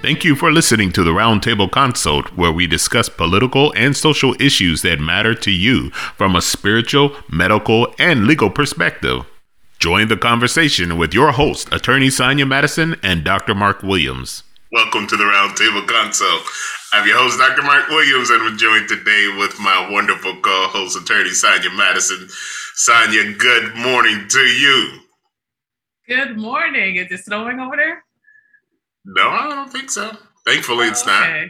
Thank you for listening to the Roundtable Consult, where we discuss political and social issues that matter to you from a spiritual, medical, and legal perspective. Join the conversation with your hosts, Attorney Sanya Madison and Dr. Mark Williams. Welcome to the Roundtable Consult. I'm your host, Dr. Mark Williams, and we're joined today with my wonderful co-host, Attorney Sanya Madison. Sanya, good morning to you. Good morning. Is it snowing over there? No, I don't think so. Thankfully, it's not.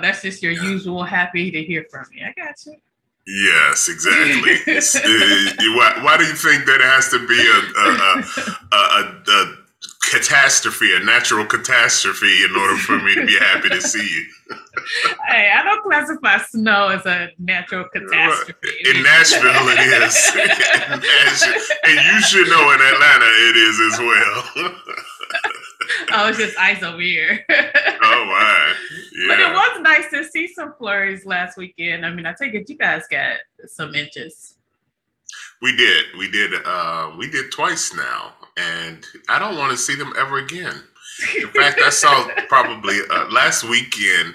That's just your usual happy to hear from me. I got you. Yes, exactly. Why do you think that it has to be a catastrophe, a natural catastrophe, in order for me to be happy to see you? Hey, I don't classify snow as a natural catastrophe. In Nashville, it is. In Nashville. And you should know in Atlanta, it is as well. Oh, it's just ice over here. Oh, wow. Yeah. But it was nice to see some flurries last weekend. I mean, I take it you guys got some inches. We did twice now, and I don't want to see them ever again. In fact, I saw probably last weekend,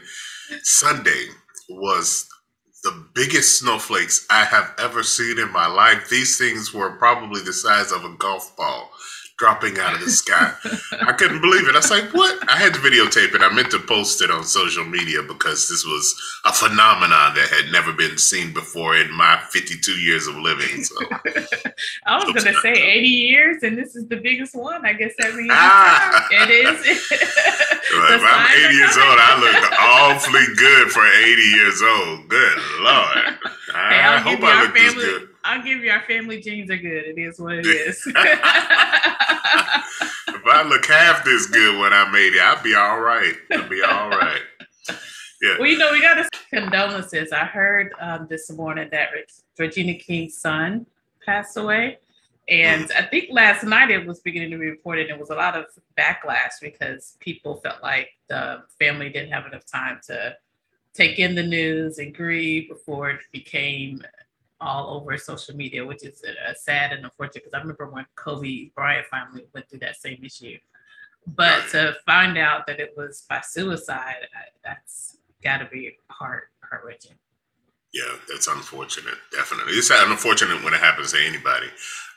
Sunday, was the biggest snowflakes I have ever seen in my life. These things were probably the size of a golf ball dropping out of the sky. I couldn't believe it. I was like, what? I had to videotape it. I meant to post it on social media because this was a phenomenon that had never been seen before in my 52 years of living. So I was going to say 80 years, and this is the biggest one. I guess that means it is. Well, if I'm 80 years old, I look awfully good for 80 years old. Good Lord. I hope I look this good. I'll give you our family genes are good. It is what it is. If I look half this good when I made it, I'll be all right. Yeah. Well, we got to condolences. I heard this morning that Regina King's son passed away. And I think last night it was beginning to be reported. There was a lot of backlash because people felt like the family didn't have enough time to take in the news and grieve before it became all over social media, which is sad and unfortunate, because I remember when Kobe Bryant finally went through that same issue. But to find out that it was by suicide, that's got to be heart-wrenching. Yeah, that's unfortunate, definitely. It's unfortunate when it happens to anybody.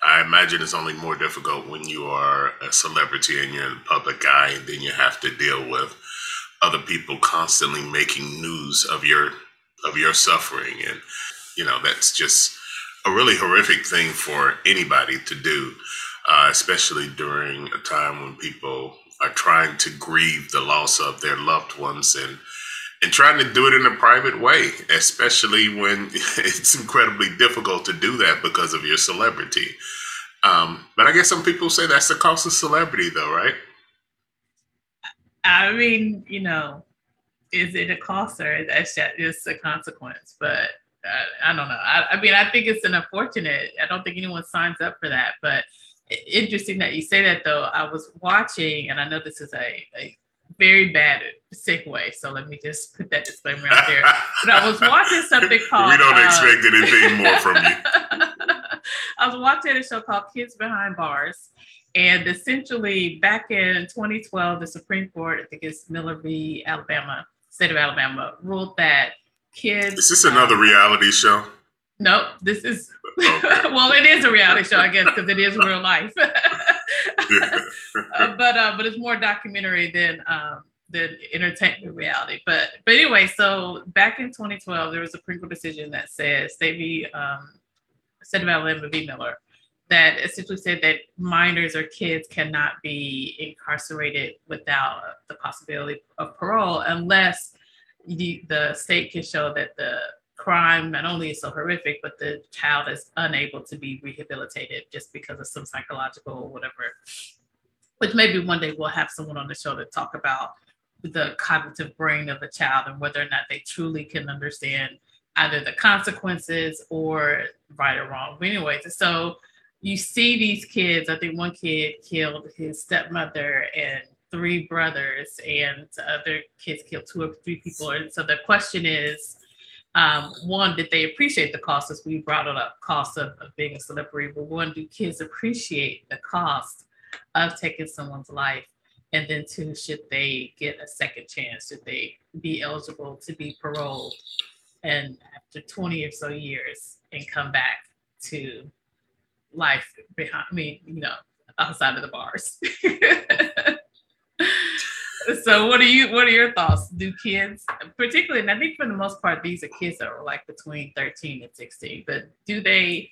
I imagine it's only more difficult when you are a celebrity and you're in the public eye, and then you have to deal with other people constantly making news of your suffering. And you know, that's just a really horrific thing for anybody to do, especially during a time when people are trying to grieve the loss of their loved ones and trying to do it in a private way, especially when it's incredibly difficult to do that because of your celebrity. But I guess some people say that's the cost of celebrity, though, right? I mean, you know, is it a cost or is that just a consequence? But I don't know. I mean, I think it's an unfortunate. I don't think anyone signs up for that. But interesting that you say that, though. I was watching, and I know this is a very bad segue, so let me just put that disclaimer out there. But I was watching something called... We don't expect anything more from you. I was watching a show called Kids Behind Bars. And essentially, back in 2012, the Supreme Court, I think it's Miller v. Alabama, state of Alabama, ruled that kids. Is this another reality show? Nope. This is well, it is a reality show, I guess, because it is real life. But it's more documentary than entertainment reality. But anyway, so back in 2012, there was a Supreme Court decision that said state of Alabama v. Miller, that essentially said that minors or kids cannot be incarcerated without the possibility of parole unless the state can show that the crime not only is so horrific, but the child is unable to be rehabilitated just because of some psychological or whatever, which maybe one day we'll have someone on the show to talk about the cognitive brain of a child and whether or not they truly can understand either the consequences or right or wrong. But anyways, so you see these kids. I think one kid killed his stepmother and three brothers, and other kids killed two or three people. And so the question is, one, did they appreciate the cost? As we brought it up, cost of being a celebrity. But one, do kids appreciate the cost of taking someone's life? And then two, should they get a second chance? Should they be eligible to be paroled and after 20 or so years and come back to life behind, I mean, you know, outside of the bars? So what are your thoughts? Do kids, particularly, and I think for the most part, these are kids that are like between 13 and 16, but do they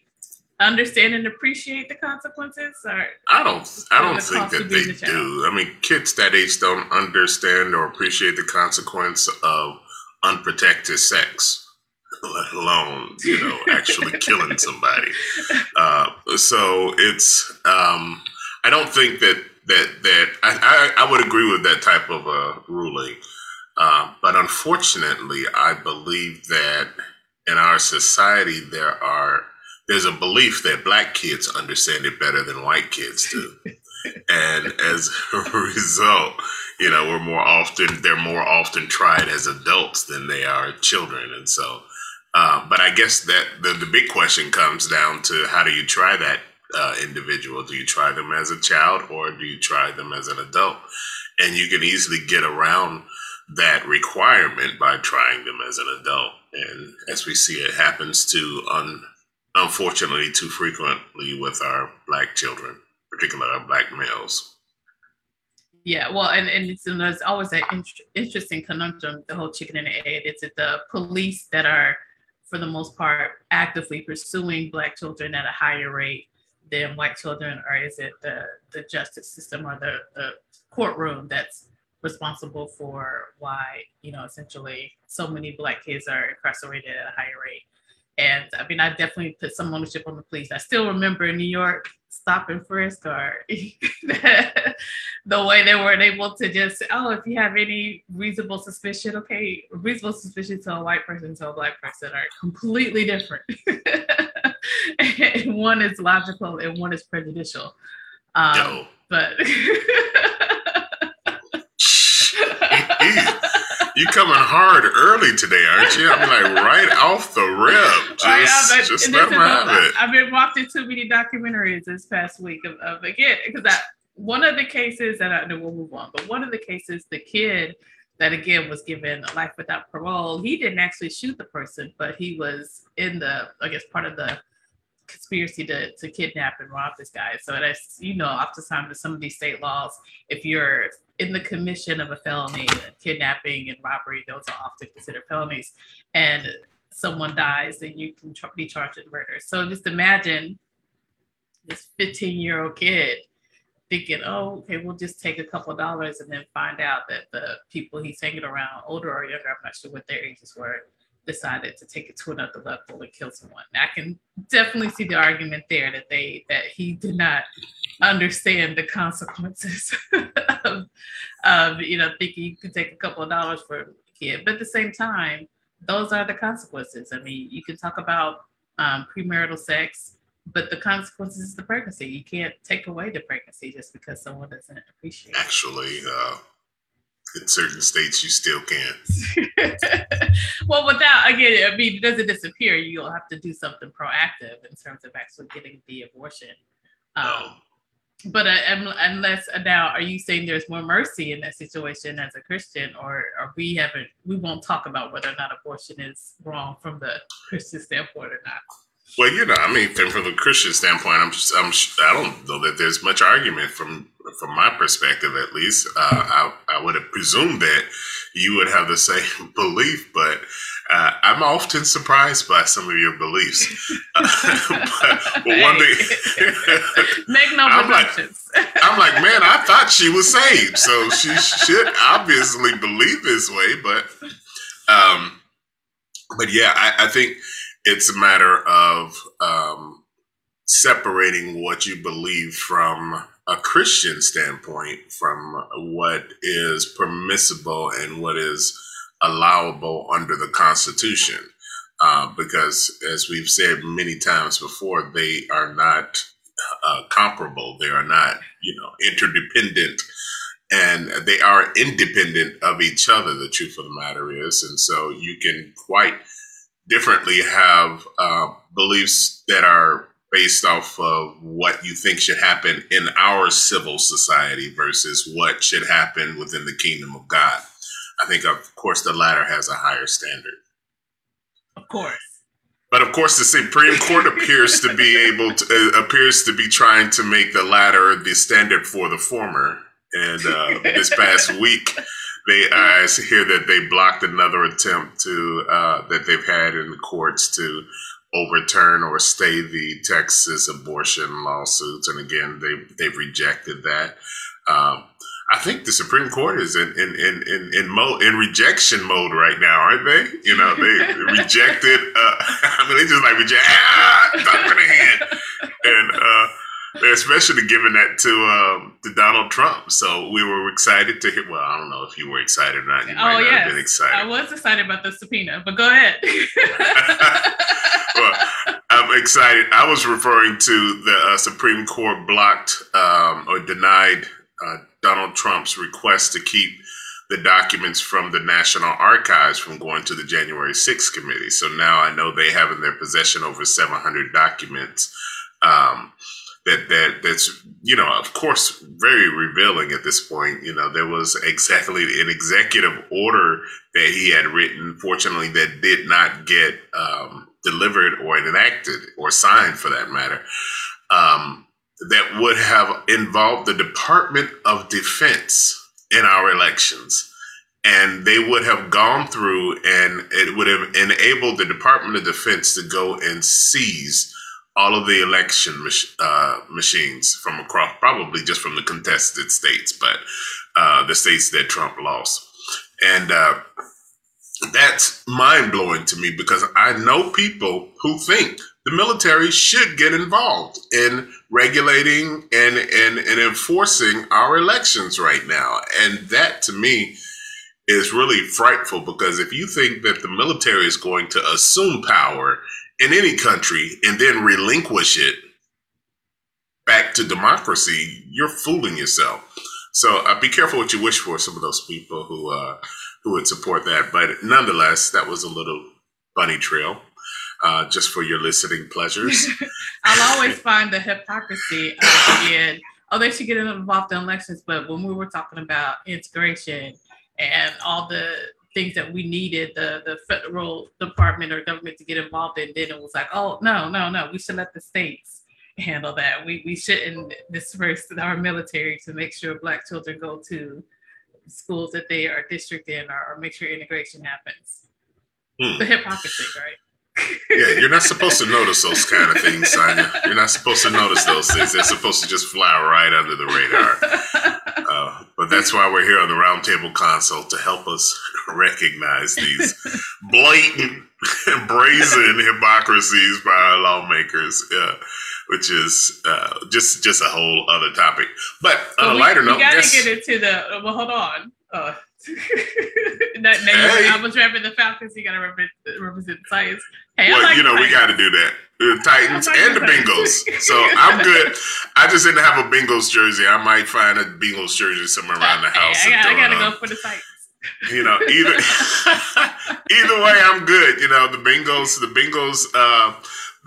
understand and appreciate the consequences? Or I don't think that they do. I mean, kids that age don't understand or appreciate the consequence of unprotected sex, let alone, you know, actually killing somebody. So it's, I don't think that I would agree with that type of a ruling. But unfortunately, I believe that in our society, there's a belief that black kids understand it better than white kids do. And as a result, you know, they're more often tried as adults than they are children. And so, but I guess that the big question comes down to, how do you try that individual? Do you try them as a child, or do you try them as an adult? And you can easily get around that requirement by trying them as an adult. And as we see, it happens to unfortunately too frequently with our black children, particularly our black males. Yeah, well, and there's always that interesting conundrum, the whole chicken and the egg. Is it the police that are, for the most part, actively pursuing black children at a higher rate than white children, or is it the justice system or the courtroom that's responsible for why, you know, essentially so many black kids are incarcerated at a higher rate? And I mean, I definitely put some ownership on the police. I still remember in New York, stop and frisk, or the way they weren't able to just, if you have any reasonable suspicion, okay, reasonable suspicion to a white person, to a black person are completely different. And one is logical and one is prejudicial. No. But you coming hard early today, aren't you? I mean, like, right off the rip. Just let them have it. I've been walked in too many documentaries this past week of again, because one of the cases that I know we'll move on, but one of the cases, the kid that again was given life without parole, he didn't actually shoot the person, but he was in the, I guess, part of the conspiracy to kidnap and rob this guy. So that's, you know, oftentimes with some of these state laws, if you're in the commission of a felony, kidnapping and robbery, those are often considered felonies, and someone dies, then you can be charged with murder. So just imagine this 15-year-old kid thinking, oh, okay, we'll just take a couple of dollars, and then find out that the people he's hanging around, older or younger, I'm not sure what their ages were, decided to take it to another level and kill someone. I can definitely see the argument there that he did not understand the consequences of you know, thinking you could take a couple of dollars for a kid. But at the same time, those are the consequences. I mean, you can talk about premarital sex, but the consequences is the pregnancy. You can't take away the pregnancy just because someone doesn't appreciate it. Actually, in certain states, you still can. Well, without, again, I mean, it doesn't disappear. You'll have to do something proactive in terms of actually getting the abortion. But unless, now, are you saying there's more mercy in that situation as a Christian, or we won't talk about whether or not abortion is wrong from the Christian standpoint or not? Well, you know, I mean, from the Christian standpoint, I don't know that there's much argument from my perspective, at least. I would have presumed that you would have the same belief, but I'm often surprised by some of your beliefs. But one thing, make no presumptions. I'm like, man, I thought she was saved, so she should obviously believe this way. But yeah, I think it's a matter of separating what you believe from a Christian standpoint from what is permissible and what is allowable under the Constitution. because as we've said many times before, they are not comparable. They are not, interdependent, and they are independent of each other. The truth of the matter is, and so you can quite differently have beliefs that are based off of what you think should happen in our civil society versus what should happen within the kingdom of God. I think, of course, the latter has a higher standard. Of course. But of course, the Supreme Court appears to be trying to make the latter the standard for the former. And this past week, I hear that they blocked another attempt to that they've had in the courts to overturn or stay the Texas abortion lawsuits. And again, they've rejected that. I think the Supreme Court is in rejection mode right now, aren't they? They rejected. They just like reject. Talk with a hand, and especially giving that to Donald Trump. So we were excited to hear. Well, I don't know if you were excited or not. You might not have been excited. I was excited about the subpoena, but go ahead. Well, I'm excited. I was referring to the Supreme Court blocked or denied Donald Trump's request to keep the documents from the National Archives from going to the January 6th committee. So now I know they have in their possession over 700 documents that's, of course, very revealing at this point. There was exactly an executive order that he had written, fortunately, that did not get delivered or enacted or signed for that matter. That would have involved the Department of Defense in our elections. And they would have gone through and it would have enabled the Department of Defense to go and seize all of the election machines from across, probably just from the contested states, but the states that Trump lost. And that's mind-blowing to me because I know people who think the military should get involved in regulating and enforcing our elections right now. And that, to me, is really frightful because if you think that the military is going to assume power in any country and then relinquish it back to democracy, you're fooling yourself. So be careful what you wish for, some of those people who would support that. But nonetheless, that was a little bunny trail. Just for your listening pleasures. I'll always find the hypocrisy of they should get involved in elections, but when we were talking about integration and all the things that we needed the federal department or government to get involved in, then it was like, oh, no, we should let the states handle that. We shouldn't disperse our military to make sure Black children go to schools that they are district in or make sure integration happens. The hypocrisy, right? Yeah, you're not supposed to notice those kind of things, Sanya. You're not supposed to notice those things. They're supposed to just fly right under the radar. But that's why we're here on the Roundtable Consult to help us recognize these blatant, brazen hypocrisies by our lawmakers, which is just a whole other topic. But on a lighter note, we gotta get into the. Well, hold on. I was repping the Falcons. You gotta represent the Titans. Hey, well, we gotta do that. The Titans and the Bengals. So I'm good. I just didn't have a Bengals jersey. I might find a Bengals jersey somewhere around the house. Hey, I gotta go for the Titans. Either way, I'm good. The Bengals.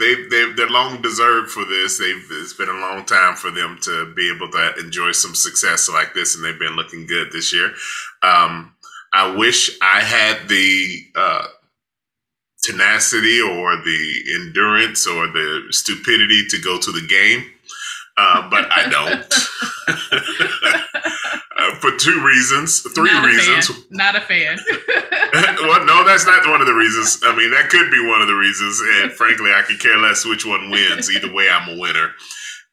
They're long deserved for this. It's been a long time for them to be able to enjoy some success like this, and they've been looking good this year. I wish I had the tenacity or the endurance or the stupidity to go to the game, but I don't. For three reasons. Not a fan. Well, no, that's not one of the reasons. I mean, that could be one of the reasons. And frankly, I could care less which one wins. Either way, I'm a winner.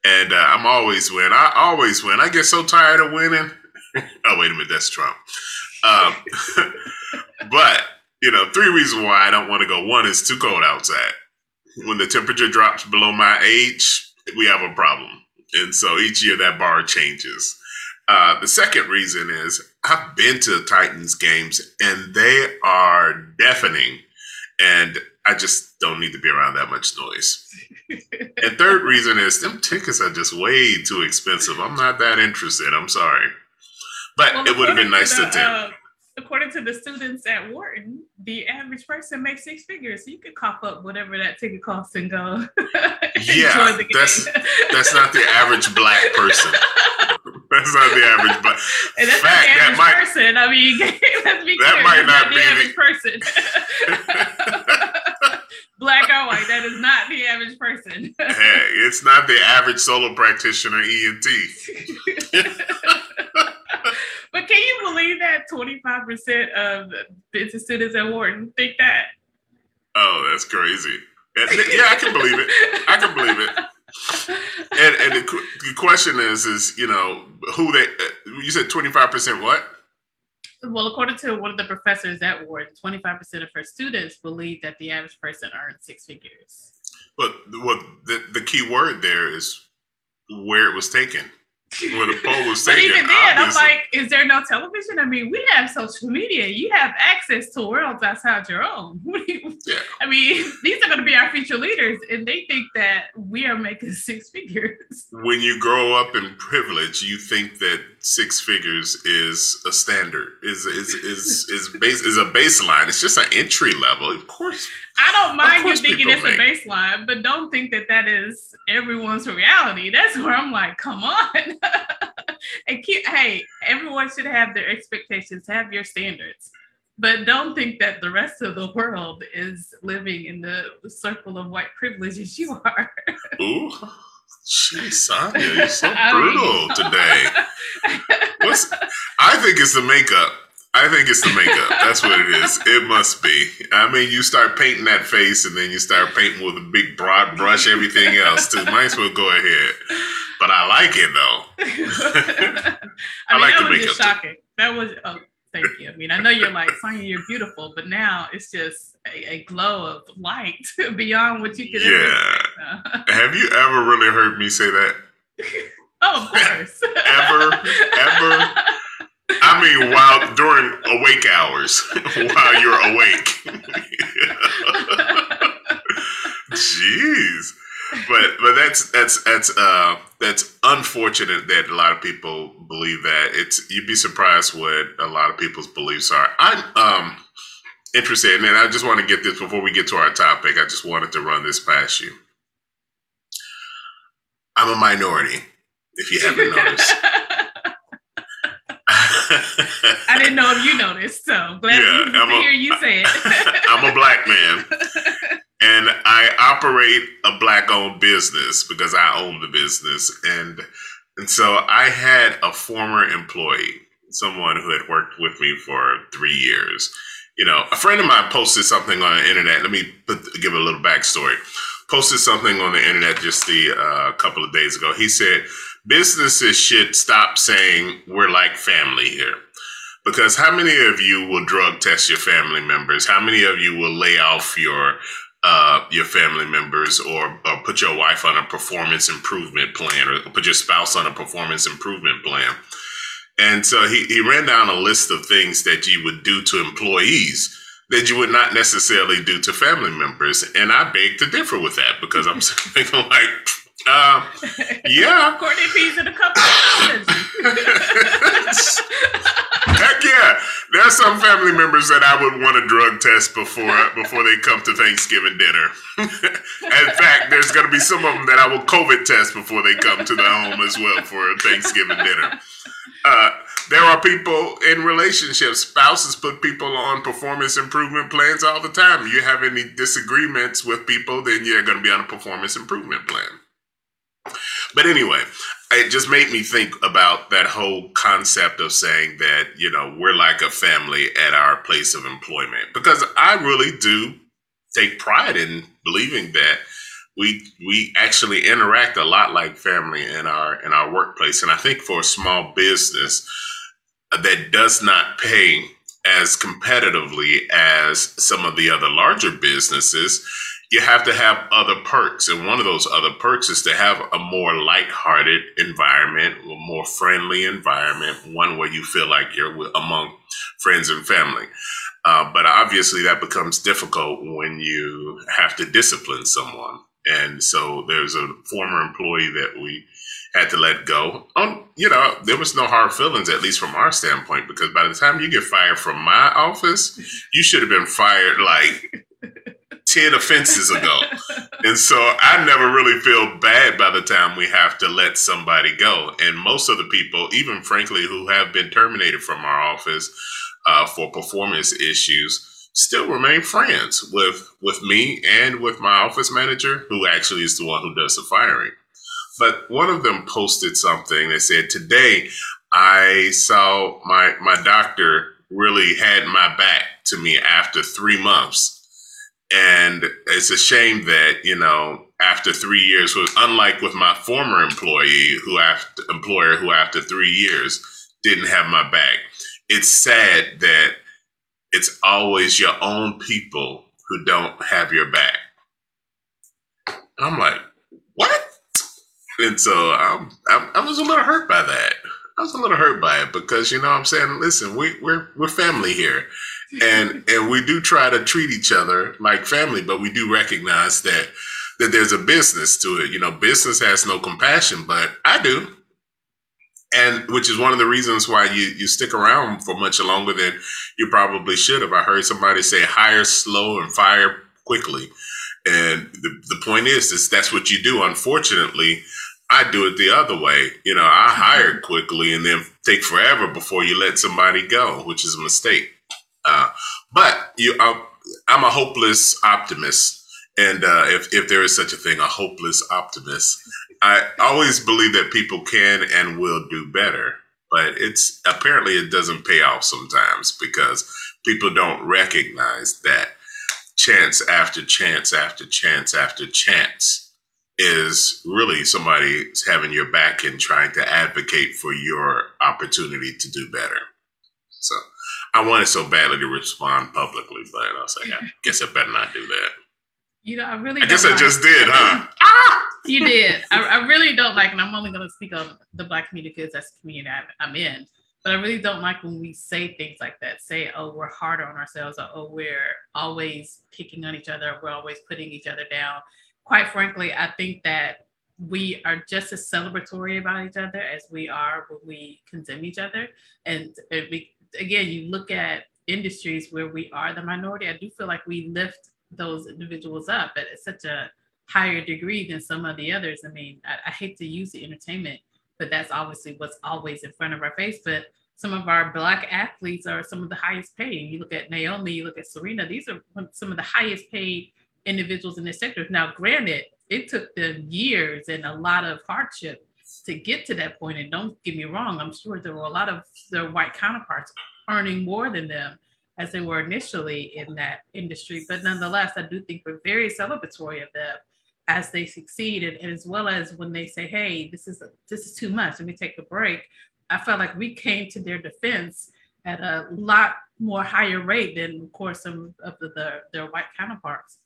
And I'm always win. I always win. I get so tired of winning. Oh, wait a minute. That's Trump. But, 3 reasons why I don't want to go. 1 is too cold outside. When the temperature drops below my age, we have a problem. And so each year that bar changes. The second reason is I've been to Titans games and they are deafening. And I just don't need to be around that much noise. And third reason is them tickets are just way too expensive. I'm not that interested. I'm sorry. But well, it would have been nice to attend. According to the students at Wharton, the average person makes six figures. So you could cough up whatever that ticket costs and go. Yeah, that's not the average black person. That's not the average black. And that's fact, not the average person. I mean, let's be clear. That might not be the average person. Black or white, that is not the average person. Hey, it's not the average solo practitioner ENT. But can you believe that 25% of the students at Wharton think that? Oh, that's crazy. Yeah, I can believe it. I can believe it. And the question is, you know, who they, you said 25% what? Well, according to one of the professors at Wharton, 25% of her students believe that the average person earned six figures. But the key word there is where it was taken. Where the poll was taken. But even then, obviously. I'm like, is there no television? I mean, we have social media. You have access to worlds outside your own. Yeah. I mean, these are going to be our future leaders, and they think that we are making six figures. When you grow up in privilege, you think that six figures is a standard, is a baseline. It's just an entry level. Of course. I don't mind you thinking it's a baseline, but don't think that that is everyone's reality. That's where I'm like, come on. Hey, everyone should have their expectations, have your standards, but don't think that the rest of the world is living in the circle of white privilege as you are. Ooh, geez, Sanya, you're so brutal today. I think it's the makeup. I think it's the makeup. That's what it is. It must be. I mean, you start painting that face and then you start painting with a big broad brush, everything else too. Might as well go ahead. But I like it though. I mean, like that was just shocking. That was, oh, thank you. I mean, I know you're like, Sanya, you're beautiful, but now it's just a glow of light beyond what you could ever. Have you ever really heard me say that? Oh, of course. Ever. I mean, while during awake hours, while you're awake. Jeez, but that's unfortunate that a lot of people believe that. It's you'd be surprised what a lot of people's beliefs are. I'm interested, and I just want to get this before we get to our topic. I just wanted to run this past you. I'm a minority, if you haven't noticed. I didn't know if you noticed, so glad to hear you say it. I'm a black man, and I operate a black-owned business because I own the business. And so I had a former employee, someone who had worked with me for 3 years. You know, a friend of mine posted something on the internet. Let me give a little backstory. Posted something on the internet just a couple of days ago. He said, businesses should stop saying we're like family here, because how many of you will drug test your family members? How many of you will lay off your family members or put your wife on a performance improvement plan or put your spouse on a performance improvement plan? And so he ran down a list of things that you would do to employees that you would not necessarily do to family members. And I beg to differ with that, because I'm thinking like, yeah. Courtney P's in a couple of Heck yeah. There are some family members that I would want to drug test before they come to Thanksgiving dinner. In fact, there's going to be some of them that I will COVID test before they come to the home as well for Thanksgiving dinner. There are people in relationships, spouses put people on performance improvement plans all the time. You have any disagreements with people, then you're going to be on a performance improvement plan. But anyway, it just made me think about that whole concept of saying that, you know, we're like a family at our place of employment, because I really do take pride in believing that we actually interact a lot like family in our workplace. And I think for a small business that does not pay as competitively as some of the other larger businesses, you have to have other perks. And one of those other perks is to have a more lighthearted environment, a more friendly environment, one where you feel like you're among friends and family. But obviously that becomes difficult when you have to discipline someone. And so there's a former employee that we had to let go. You know, there was no hard feelings, at least from our standpoint, because by the time you get fired from my office, you should have been fired like 10 offenses ago. And so I never really feel bad by the time we have to let somebody go. And most of the people, even frankly, who have been terminated from our office for performance issues, still remain friends with me and with my office manager, who actually is the one who does the firing. But one of them posted something that said, "Today I saw my doctor really had my back to me after 3 months. And it's a shame that, you know, after 3 years was unlike with my former employer who after 3 years didn't have my back. It's sad that it's always your own people who don't have your back." And I'm like, what? And so I was a little hurt by that. I was a little hurt by it because, you know what I'm saying? Listen, we're family here. And we do try to treat each other like family, but we do recognize that there's a business to it. You know, business has no compassion, but I do. And which is one of the reasons why you stick around for much longer than you probably should have. I heard somebody say hire slow and fire quickly. And the point is that's what you do. Unfortunately, I do it the other way. You know, I hire quickly and then take forever before you let somebody go, which is a mistake. But I'm a hopeless optimist. And if there is such a thing, a hopeless optimist, I always believe that people can and will do better. But it doesn't pay off sometimes because people don't recognize that chance after chance after chance after chance is really somebody having your back and trying to advocate for your opportunity to do better. So I wanted so badly to respond publicly, but I was like, I guess I better not do that. You know, I just did, huh? You did. I really don't like, and I'm only going to speak on the Black community because that's the community I'm in, but I really don't like when we say things like that, say, oh, we're harder on ourselves, or oh, we're always picking on each other, we're always putting each other down. Quite frankly, I think that we are just as celebratory about each other as we are when we condemn each other. And we, again, you look at industries where we are the minority, I do feel like we lift those individuals up at such a higher degree than some of the others. I mean, I hate to use the entertainment, but that's obviously what's always in front of our face. But some of our Black athletes are some of the highest paid. You look at Naomi, you look at Serena, these are some of the highest paid individuals in this sector. Now, granted, it took them years and a lot of hardship to get to that point. And don't get me wrong, I'm sure there were a lot of their white counterparts earning more than them as they were initially in that industry. But nonetheless, I do think we're very celebratory of them as they succeed, and as well as when they say, hey, this is too much, let me take a break. I felt like we came to their defense at a lot more higher rate than, of course, some of their white counterparts.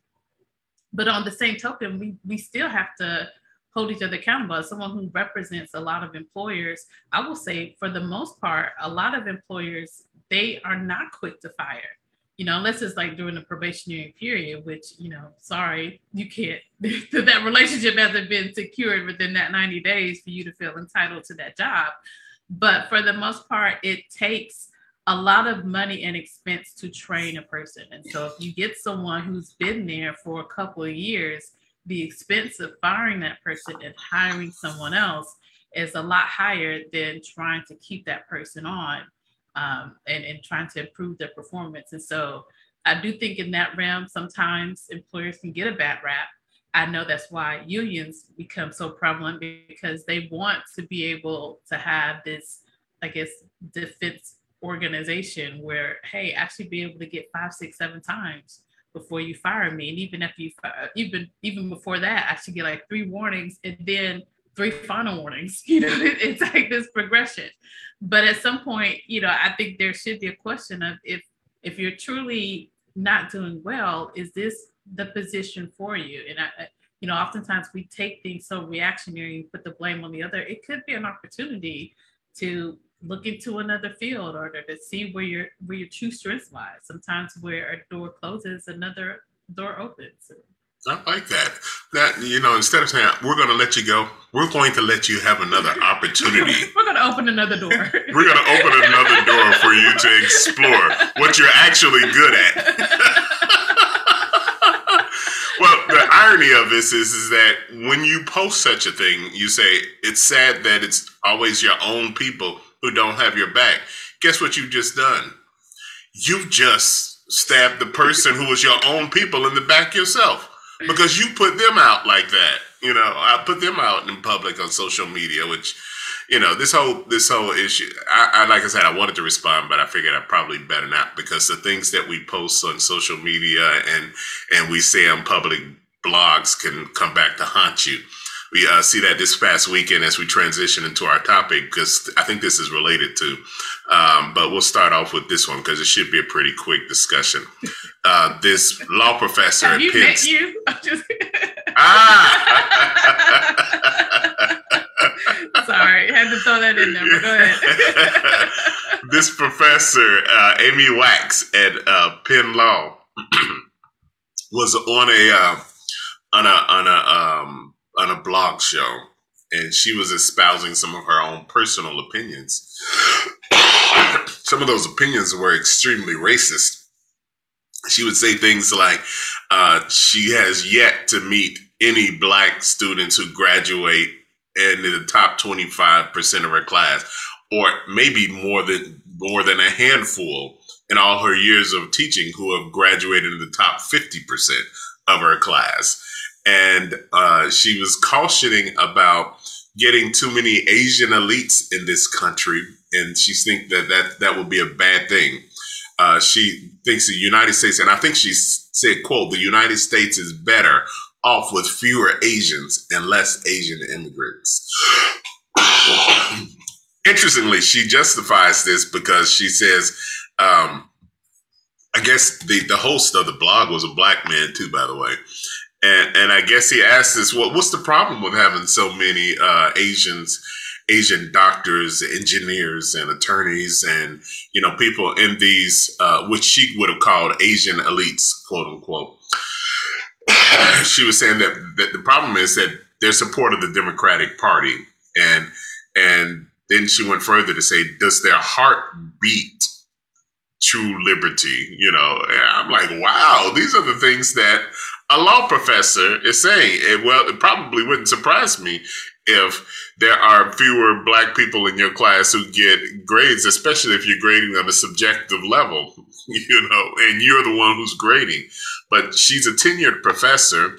But on the same token, we still have to hold each other accountable. As someone who represents a lot of employers, I will say for the most part, a lot of employers, they are not quick to fire, you know, unless it's like during the probationary period, which, you know, sorry, you can't, that relationship hasn't been secured within that 90 days for you to feel entitled to that job. But for the most part, it takes a lot of money and expense to train a person. And so if you get someone who's been there for a couple of years, the expense of firing that person and hiring someone else is a lot higher than trying to keep that person on. And trying to improve their performance. And so I do think in that realm, sometimes employers can get a bad rap. I know that's why unions become so prevalent, because they want to be able to have this, I guess, defense organization where, hey, I should be able to get 5, 6, 7 times before you fire me. And even if you even before that, I should get like 3 warnings and then 3 final warnings. You know, it's like this progression. But at some point, you know, I think there should be a question of if you're truly not doing well, is this the position for you? And I, you know, oftentimes we take things so reactionary and put the blame on the other. It could be an opportunity to look into another field, or to see where your true strengths lie. Sometimes where a door closes, another door opens. I like that. That, you know, instead of saying, we're going to let you go, we're going to let you have another opportunity. We're going to open another door. We're going to open another door for you to explore what you're actually good at. Well, the irony of this is that when you post such a thing, you say, it's sad that it's always your own people who don't have your back. Guess what you've just done? You've just stabbed the person who was your own people in the back yourself, because you put them out like that. You know, I put them out in public on social media, which, you know, this whole issue, I like I said, I wanted to respond, but I figured I probably better not, because the things that we post on social media and we say on public blogs can come back to haunt you. We see that this past weekend as we transition into our topic, because I think this is related to, but we'll start off with this one because it should be a pretty quick discussion. This law professor at Penn State. Sorry, had to throw that in there, but go ahead. This professor, Amy Wax at Penn Law, was on a blog show, and she was espousing some of her own personal opinions. Some of those opinions were extremely racist. She would say things like, she has yet to meet any Black students who graduate in the top 25% of her class, or maybe more than a handful in all her years of teaching who have graduated in the top 50% of her class. And she was cautioning about getting too many Asian elites in this country. And she thinks that would be a bad thing. She thinks the United States, and I think she said, quote, the United States is better off with fewer Asians and less Asian immigrants. Interestingly, she justifies this because she says, I guess the host of the blog was a Black man too, by the way. And I guess he asked this, well, what's the problem with having so many Asian doctors, engineers, and attorneys, and, you know, people in these, which she would have called Asian elites, quote unquote. She was saying that the problem is that they're support of the Democratic Party. And then she went further to say, does their heart beat true liberty? You know, and I'm like, wow, these are the things that a law professor is saying. Well, it probably wouldn't surprise me if there are fewer Black people in your class who get grades, especially if you're grading on a subjective level, you know, and you're the one who's grading. But she's a tenured professor,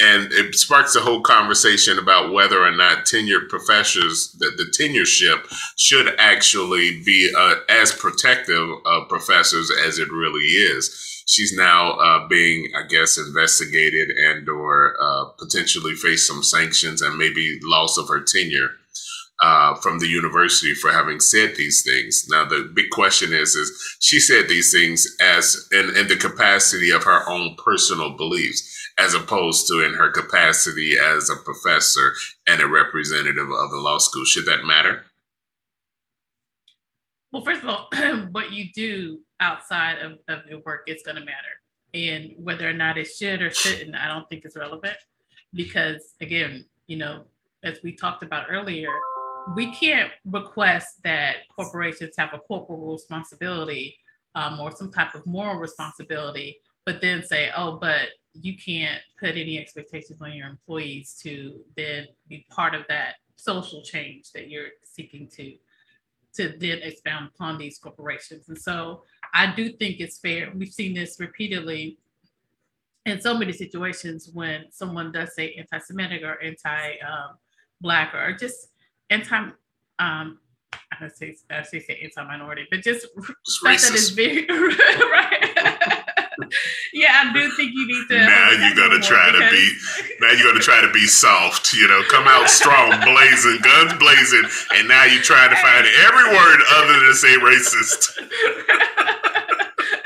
and it sparks a whole conversation about whether or not tenured professors, the tenureship should actually be as protective of professors as it really is. She's now being, I guess, investigated and or potentially face some sanctions and maybe loss of her tenure from the university for having said these things. Now, the big question is she said these things as in the capacity of her own personal beliefs, as opposed to in her capacity as a professor and a representative of the law school. Should that matter? Well, first of all, what you do outside of your work is going to matter. And whether or not it should or shouldn't, I don't think is relevant. Because again, you know, as we talked about earlier, we can't request that corporations have a corporal responsibility or some type of moral responsibility, but then say, oh, but you can't put any expectations on your employees to then be part of that social change that you're seeking to then expound upon these corporations. And so I do think it's fair. We've seen this repeatedly in so many situations when someone does say anti-Semitic or anti-Black or just anti, I say anti-minority, but just stuff that is very, right? Yeah, I do think you need to. Now you're gonna try to be soft. You know, come out strong, blazing, guns blazing, and now you're trying to find every word other than say racist.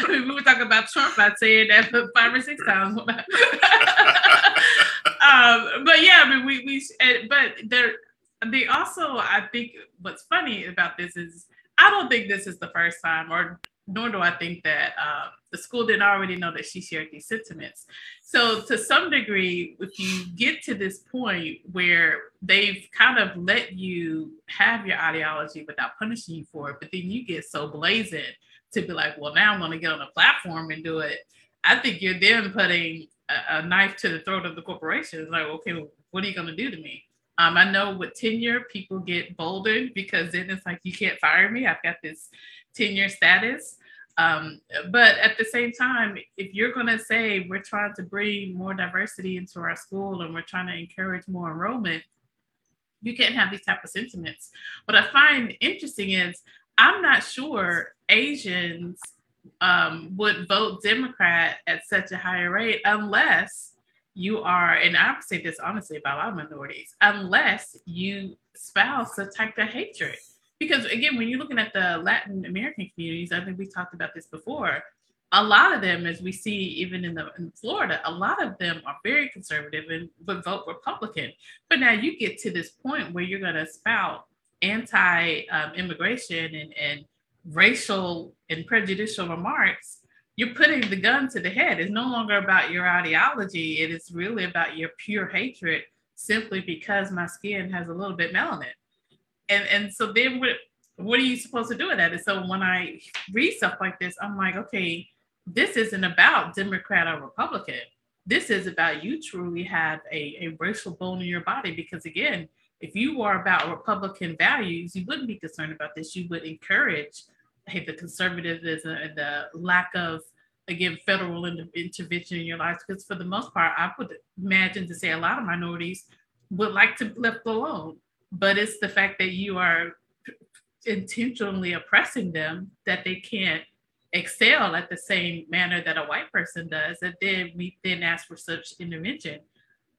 I mean, we were talking about Trump. I said that 5 or 6 times. But yeah, I mean, we but there. And they also, I think what's funny about this is, I don't think this is the first time, or nor do I think that the school didn't already know that she shared these sentiments. So to some degree, if you get to this point where they've kind of let you have your ideology without punishing you for it, but then you get so blazing to be like, well, now I'm going to get on a platform and do it. I think you're then putting a knife to the throat of the corporation. It's like, okay, well, what are you going to do to me? I know with tenure, people get boldened because then it's like, you can't fire me. I've got this tenure status. But at the same time, if you're going to say we're trying to bring more diversity into our school and we're trying to encourage more enrollment, you can't have these type of sentiments. What I find interesting is I'm not sure Asians would vote Democrat at such a higher rate unless you are, and I would say this honestly about a lot of minorities, unless you spouse a type of hatred. Because again, when you're looking at the Latin American communities, I think we talked about this before, a lot of them, as we see even in Florida, a lot of them are very conservative and would vote Republican. But now you get to this point where you're going to spout anti-immigration and racial and prejudicial remarks. You're putting the gun to the head. It's no longer about your ideology. It is really about your pure hatred simply because my skin has a little bit melanin. And so then what are you supposed to do with that? And so when I read stuff like this, I'm like, okay, this isn't about Democrat or Republican. This is about you truly have a racial bone in your body. Because again, if you were about Republican values, you wouldn't be concerned about this. You would encourage the conservatism and the lack of, again, federal intervention in your life. Because for the most part, I would imagine to say a lot of minorities would like to be left alone. But it's the fact that you are intentionally oppressing them that they can't excel at the same manner that a white person does. And then we then ask for such intervention.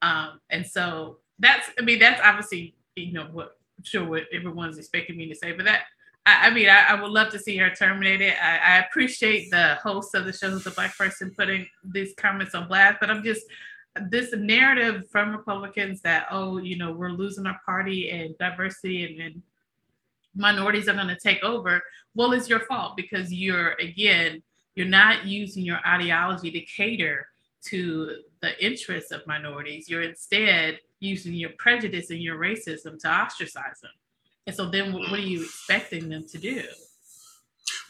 And so that's, I mean, that's obviously, you know, what I'm sure what everyone's expecting me to say, but that, I mean, I would love to see her terminated. I appreciate the host of the show as a Black person putting these comments on blast, but I'm just, this narrative from Republicans that, oh, you know, we're losing our party and diversity and minorities are going to take over. Well, it's your fault because you're, again, you're not using your ideology to cater to the interests of minorities. You're instead using your prejudice and your racism to ostracize them. And so then what are you expecting them to do?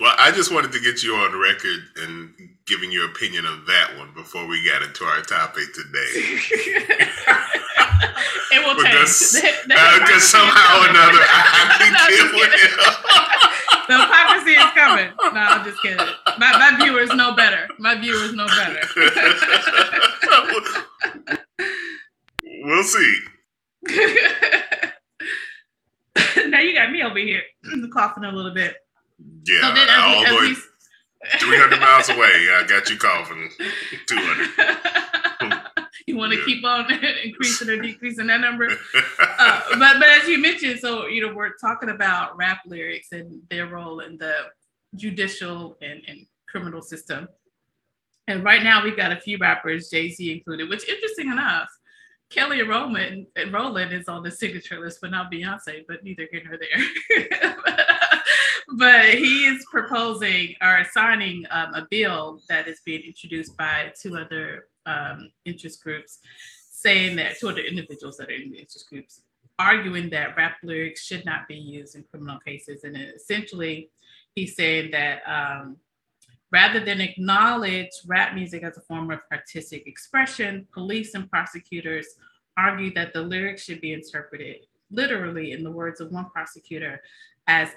Well, I just wanted to get you on record and giving your opinion of that one before we got into our topic today. It will because, change. Because somehow or another, I think it will. The hypocrisy is coming. No, I'm just kidding. My viewers know better. We'll see. Now you got me over here coughing a little bit. Yeah, so then all the way 300 miles away. I got you coughing 200. You want to keep on increasing or decreasing that number? But as you mentioned, so, you know, we're talking about rap lyrics and their role in the judicial and criminal system. And right now we've got a few rappers, Jay-Z included, which interesting enough, Kelly and Roland is on the signature list, but not Beyonce, but neither here nor there. But he is proposing or signing a bill that is being introduced by two other interest groups, saying that two other individuals that are in the interest groups, arguing that rap lyrics should not be used in criminal cases. And essentially, he's saying that rather than acknowledge rap music as a form of artistic expression, police and prosecutors argue that the lyrics should be interpreted literally, in the words of one prosecutor, as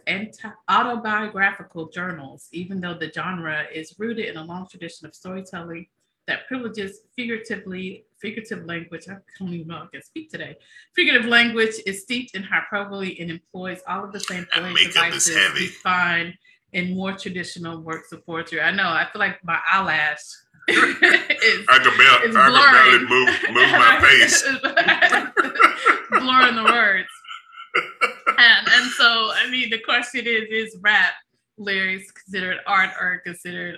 autobiographical journals, even though the genre is rooted in a long tradition of storytelling that privileges figurative language. I don't even know if I can speak today. Figurative language is steeped in hyperbole and employs all of the same poetic devices we find in more traditional works of poetry. I know, I feel like my eyelash is I can barely move my face. Blurring the words. And so, I mean, the question is rap lyrics considered art or considered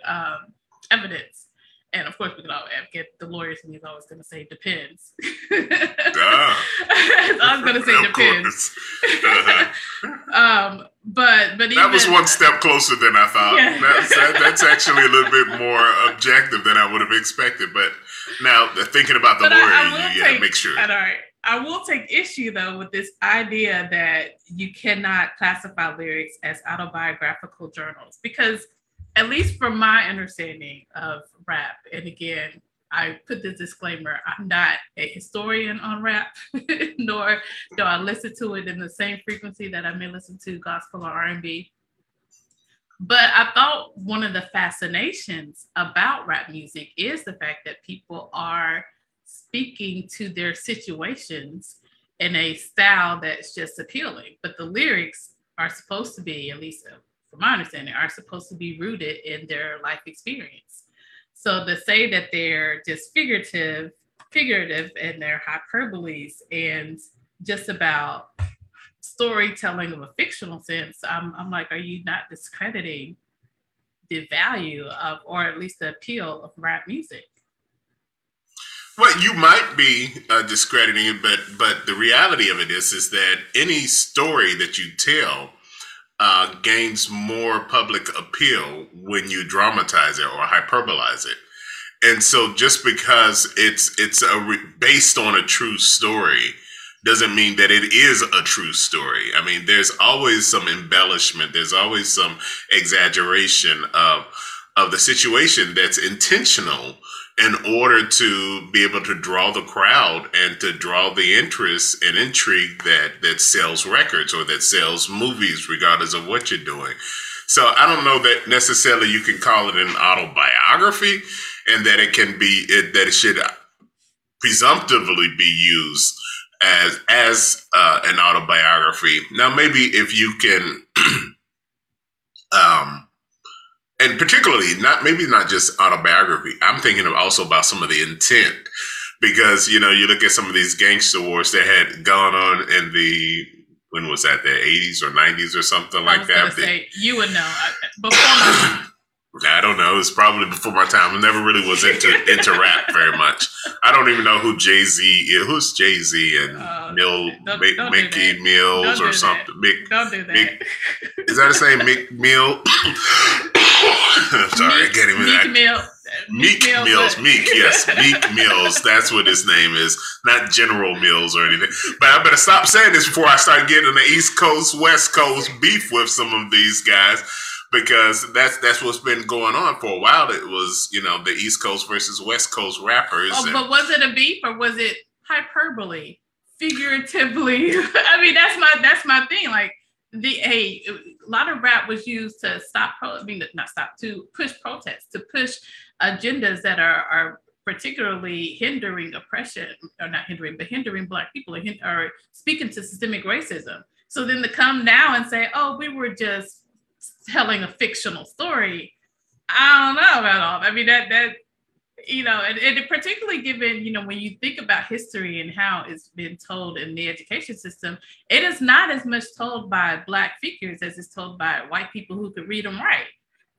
evidence? And of course, we can all get the lawyers and he's always going to say depends. I'm going to say depends. But even, that was one step closer than I thought. Yeah. That's actually a little bit more objective than I would have expected. But now thinking about the lawyer, you got to make sure. All right. I will take issue, though, with this idea that you cannot classify lyrics as autobiographical journals, because at least from my understanding of rap, and again, I put this disclaimer, I'm not a historian on rap, nor do I listen to it in the same frequency that I may listen to gospel or R&B. But I thought one of the fascinations about rap music is the fact that people are speaking to their situations in a style that's just appealing. But the lyrics are supposed to be, at least from my understanding, are supposed to be rooted in their life experience. So to say that they're just figurative and they're hyperboles and just about storytelling of a fictional sense, I'm like, are you not discrediting the value of, or at least the appeal of rap music? Well, you might be discrediting it, but the reality of it is that any story that you tell gains more public appeal when you dramatize it or hyperbolize it. And so just because it's based on a true story doesn't mean that it is a true story. I mean, there's always some embellishment. There's always some exaggeration of the situation that's intentional in order to be able to draw the crowd and to draw the interest and intrigue that sells records or that sells movies, regardless of what you're doing. So I don't know that necessarily you can call it an autobiography, and that it can be, that it should presumptively be used as an autobiography. Now, maybe if you can, and particularly not just autobiography. I'm thinking of also about some of the intent, because, you know, you look at some of these gangster wars that had gone on in when was that, the 80s or 90s or something like that? I was gonna say, you would know. I don't know. It was probably before my time. I never really was into rap very much. I don't even know who Jay-Z is. Who's Jay-Z and Mickey Mills or something? Don't do that. Is that the same Mick Mill? I'm sorry, I can't even. Meek Mills. That's what his name is, not General Mills or anything. But I better stop saying this before I start getting the East Coast, West Coast beef with some of these guys, because that's what's been going on for a while. It was, you know, the East Coast versus West Coast rappers. Oh, but was it a beef or was it hyperbole, figuratively? I mean, that's my thing. Like, a lot of rap was used to to push protests, to push agendas that are particularly hindering oppression, or not hindering, but hindering Black people, or speaking to systemic racism. So then to come now and say, oh, we were just telling a fictional story, I don't know about all. I mean, that you know, and particularly given, you know, when you think about history and how it's been told in the education system, it is not as much told by Black figures as it's told by white people who could read and write.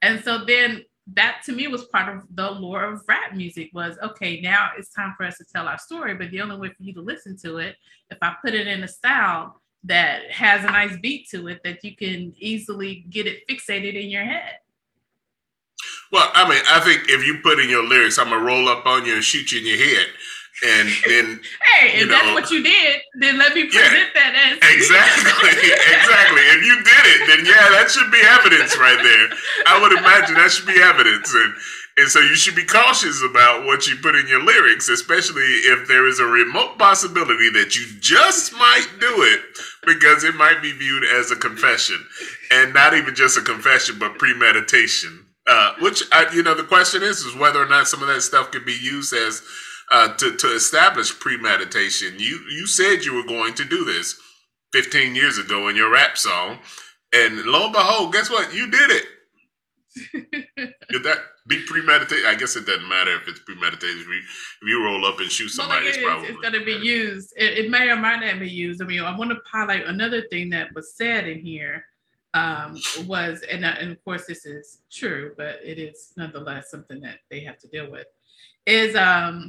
And so then that, to me, was part of the lore of rap music was, okay, now it's time for us to tell our story, but the only way for you to listen to it, if I put it in a style that has a nice beat to it, that you can easily get it fixated in your head. Well, I mean, I think if you put in your lyrics, I'm going to roll up on you and shoot you in your head. And then, hey, if that's what you did, then let me present that as. Exactly. If you did it, then yeah, that should be evidence right there. I would imagine that should be evidence. And so you should be cautious about what you put in your lyrics, especially if there is a remote possibility that you just might do it, because it might be viewed as a confession. And not even just a confession, but premeditation. The question is whether or not some of that stuff could be used as to establish premeditation. You said you were going to do this 15 years ago in your rap song, and lo and behold, guess what? You did it. Did that be premeditated? I guess it doesn't matter if it's premeditated. If you roll up and shoot somebody, it's probably going to be used. It may or might not be used. I mean, I want to highlight another thing that was said in here. And of course this is true, but it is nonetheless something that they have to deal with. is a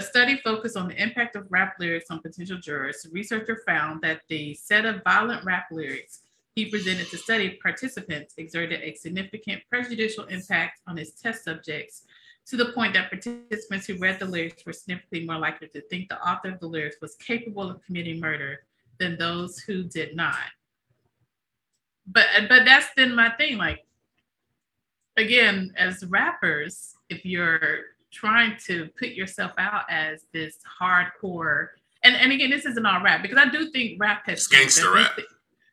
study focused on the impact of rap lyrics on potential jurors. Researcher found that the set of violent rap lyrics he presented to study participants exerted a significant prejudicial impact on his test subjects, to the point that participants who read the lyrics were significantly more likely to think the author of the lyrics was capable of committing murder than those who did not. But that's been my thing. Like, again, as rappers, if you're trying to put yourself out as this hardcore, and again, this isn't all rap, because I do think rap has gangster rap.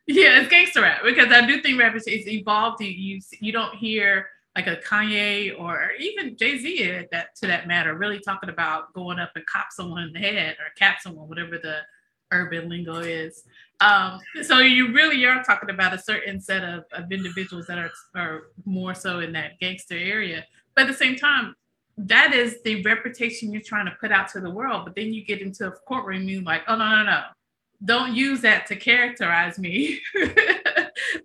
Yeah, it's gangster rap, because I do think rap is evolved. You don't hear like a Kanye or even Jay-Z to that matter really talking about going up and cop someone in the head or cap someone, whatever the urban lingo is. So you really are talking about a certain set of individuals that are more so in that gangster area. But at the same time, that is the reputation you're trying to put out to the world. But then you get into a courtroom, you're like, oh, no. Don't use that to characterize me.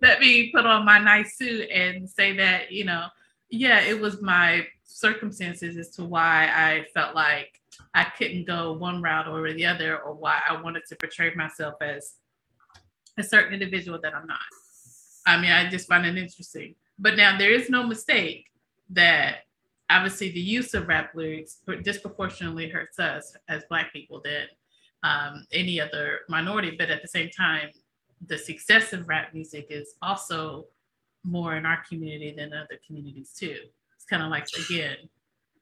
Let me put on my nice suit and say that, you know, yeah, it was my circumstances as to why I felt like I couldn't go one route or the other, or why I wanted to portray myself as a certain individual that I'm not. I mean, I just find it interesting. But now there is no mistake that obviously the use of rap lyrics disproportionately hurts us as Black people than any other minority. But at the same time, the success of rap music is also more in our community than other communities too. It's kind of like, again,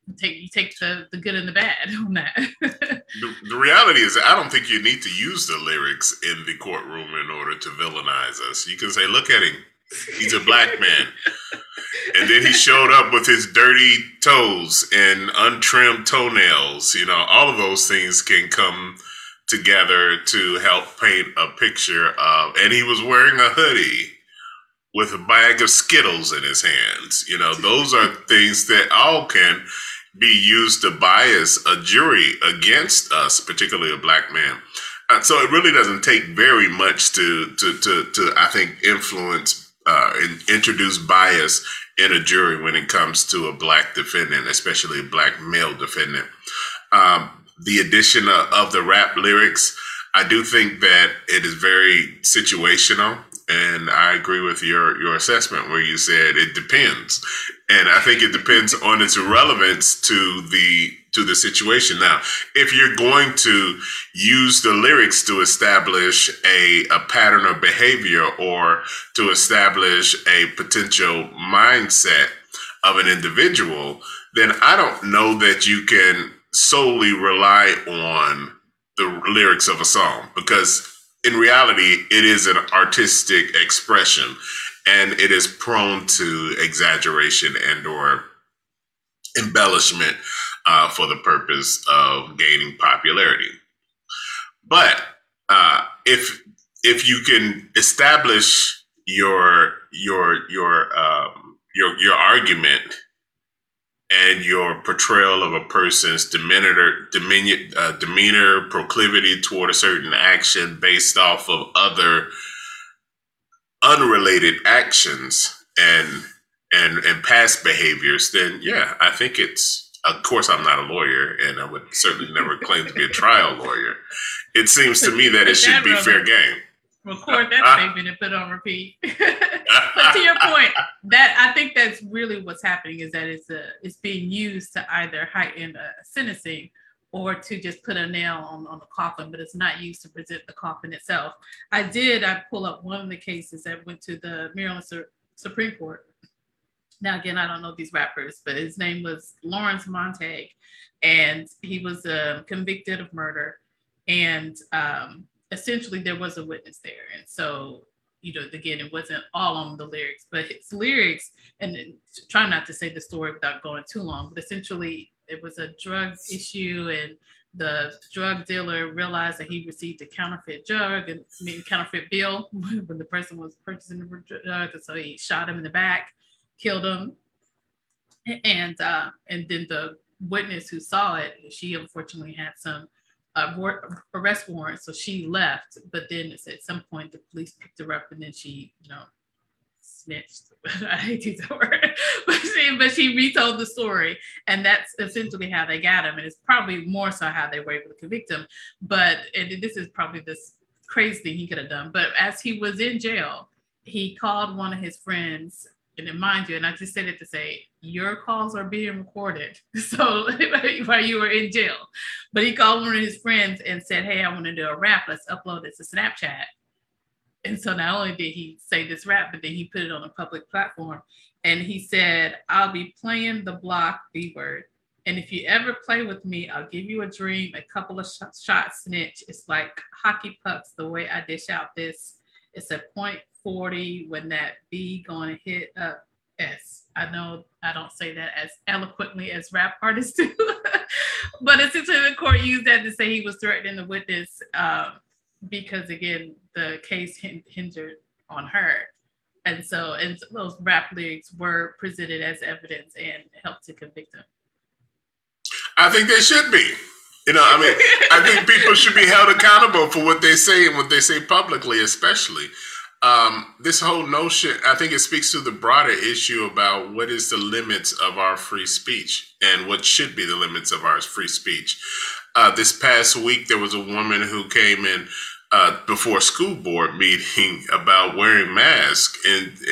you take the good and the bad on that. The reality is, I don't think you need to use the lyrics in the courtroom in order to villainize us. You can say, look at him, he's a Black man. And then he showed up with his dirty toes and untrimmed toenails. You know, all of those things can come together to help paint a picture of, and he was wearing a hoodie with a bag of Skittles in his hands. You know, those are things that all can be used to bias a jury against us, particularly a Black man. So it really doesn't take very much to I think, influence and introduce bias in a jury when it comes to a Black defendant, especially a Black male defendant. The addition of the rap lyrics, I do think that it is very situational. And I agree with your assessment where you said it depends. And I think it depends on its relevance to the situation. Now, if you're going to use the lyrics to establish a pattern of behavior or to establish a potential mindset of an individual, then I don't know that you can solely rely on the lyrics of a song, because in reality, it is an artistic expression and it is prone to exaggeration and or embellishment for the purpose of gaining popularity. But if you can establish your argument and your portrayal of a person's demeanor, proclivity toward a certain action based off of other unrelated actions and past behaviors, then yeah, I think it's, of course I'm not a lawyer and I would certainly never claim to be a trial lawyer. It seems to me that it should be fair game. Record that statement and put on repeat. But to your point, that I think that's really what's happening, is that it's being used to either heighten sentencing or to just put a nail on the coffin, but it's not used to present the coffin itself. I pull up one of the cases that went to the Maryland Supreme Court. Now, again, I don't know these rappers, but his name was Lawrence Montague, and he was convicted of murder. And essentially there was a witness there. And so, you know, again, it wasn't all on the lyrics, but his lyrics, and try not to say the story without going too long, but essentially it was a drug issue and the drug dealer realized that he received a counterfeit bill when the person was purchasing the drug. And so he shot him in the back, killed him. And then the witness who saw it, she unfortunately had some arrest warrant, so she left. But then at some point, the police picked her up, and then she, you know, snitched. I hate to use that word, but she retold the story, and that's essentially how they got him. And it's probably more so how they were able to convict him. But and this is probably this crazy thing he could have done. But as he was in jail, he called one of his friends. And then mind you, and I just said it to say, your calls are being recorded. So while you were in jail, but he called one of his friends and said, hey, I want to do a rap. Let's upload it to Snapchat. And so not only did he say this rap, but then he put it on a public platform. And he said, I'll be playing the block B word. And if you ever play with me, I'll give you a dream, a couple of shots snitch. It's like hockey pucks, the way I dish out this. It's a .40 when that B gonna hit up S. I know I don't say that as eloquently as rap artists do, but essentially the court used that to say he was threatening the witness because again, the case hindered on her. And so those rap lyrics were presented as evidence and helped to convict him. I think they should be. You know, I mean, I think people should be held accountable for what they say and what they say publicly, especially. This whole notion, I think it speaks to the broader issue about what is the limits of our free speech and what should be the limits of our free speech. This past week, there was a woman who came in before a school board meeting about wearing masks,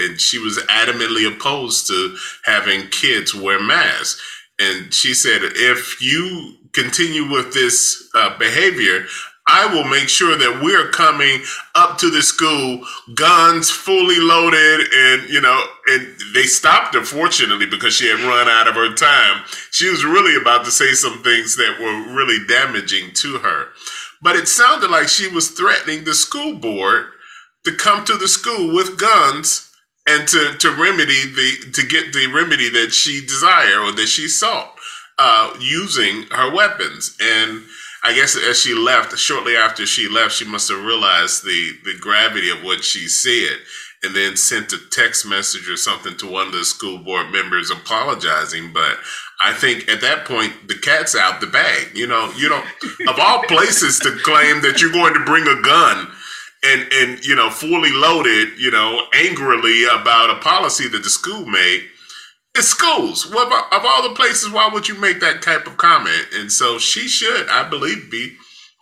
and she was adamantly opposed to having kids wear masks. And she said, if you continue with this behavior, I will make sure that we're coming up to the school, guns fully loaded, and you know, and they stopped her fortunately because she had run out of her time. She was really about to say some things that were really damaging to her. But it sounded like she was threatening the school board to come to the school with guns and to get the remedy that she desired or that she sought. Using her weapons. And I guess as she left, shortly after she left, she must have realized the gravity of what she said and then sent a text message or something to one of the school board members apologizing. But I think at that point, the cat's out the bag. You know, you don't, of all places to claim that you're going to bring a gun and you know, fully loaded, you know, angrily about a policy that the school made. It's schools. What about, of all the places, why would you make that type of comment? And so she should, I believe, be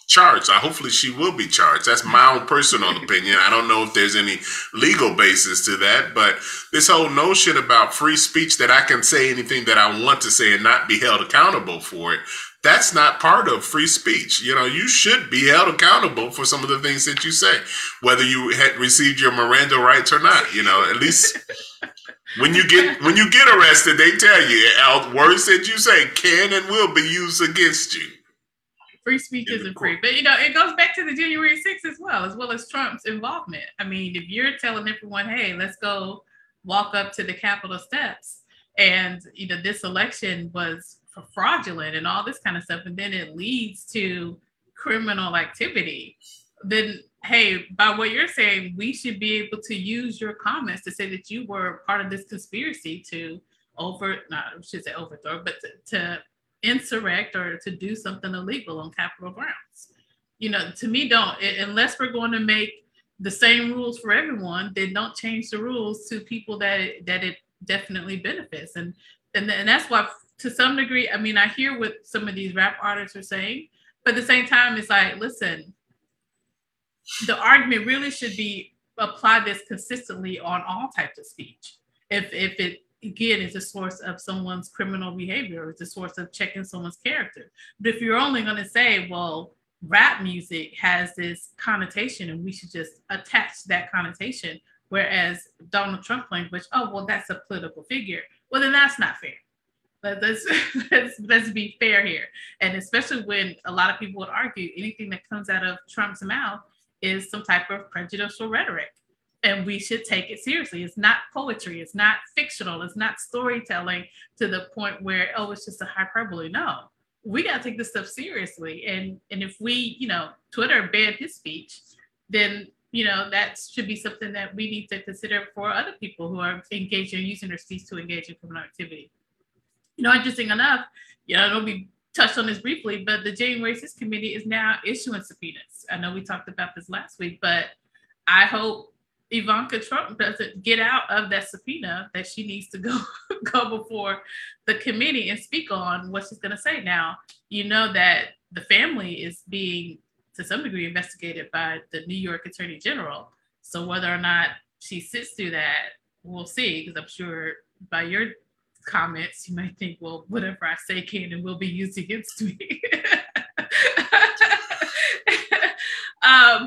charged. Hopefully she will be charged. That's my own personal opinion. I don't know if there's any legal basis to that, but this whole notion about free speech that I can say anything that I want to say and not be held accountable for it, that's not part of free speech. You know, you should be held accountable for some of the things that you say, whether you had received your Miranda rights or not, you know, at least... When you get arrested, they tell you words that you say can and will be used against you. Free speech isn't free, but you know it goes back to the January 6th as well as Trump's involvement. I mean, if you're telling everyone, "Hey, let's go walk up to the Capitol steps," and you know this election was fraudulent and all this kind of stuff, and then it leads to criminal activity, then. Hey, by what you're saying, we should be able to use your comments to say that you were part of this conspiracy to to insurrect or to do something illegal on Capitol grounds. You know, to me, unless we're going to make the same rules for everyone, then don't change the rules to people that it definitely benefits. And that's why, to some degree, I mean, I hear what some of these rap artists are saying, but at the same time, it's like, listen, the argument really should be apply this consistently on all types of speech. If it, again, is a source of someone's criminal behavior, or it's a source of checking someone's character. But if you're only going to say, well, rap music has this connotation and we should just attach that connotation, whereas Donald Trump language, oh, well, that's a political figure. Well, then that's not fair. Let's be fair here. And especially when a lot of people would argue anything that comes out of Trump's mouth is some type of prejudicial rhetoric, and we should take it seriously. It's not poetry, it's not fictional, it's not storytelling to the point where, oh, it's just a hyperbole. No, we gotta take this stuff seriously. And if we, you know, Twitter banned his speech, then, you know, that should be something that we need to consider for other people who are engaging or using their speech to engage in criminal activity. You know, interesting enough, you know, it'll be touched on this briefly, but the January 6th committee is now issuing subpoenas. I know we talked about this last week, but I hope Ivanka Trump doesn't get out of that subpoena that she needs to go before the committee and speak on what she's going to say. Now, you know that the family is being, to some degree, investigated by the New York Attorney General. So whether or not she sits through that, we'll see, because I'm sure by your comments, you might think, well, whatever I say can and will be used against me.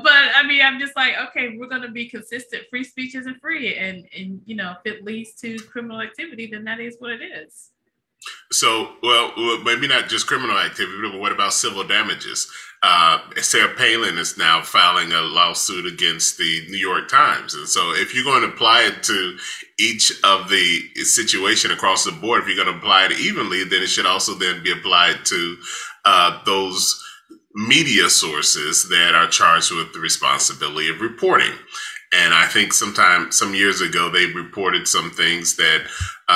But I mean, I'm just like, okay, we're going to be consistent. Free speech isn't free. And, you know, if it leads to criminal activity, then that is what it is. So, well, maybe not just criminal activity, but what about civil damages? Sarah Palin is now filing a lawsuit against the New York Times. And so if you're going to apply it to each of the situation across the board, if you're going to apply it evenly, then it should also then be applied to those media sources that are charged with the responsibility of reporting. And I think some years ago, they reported some things that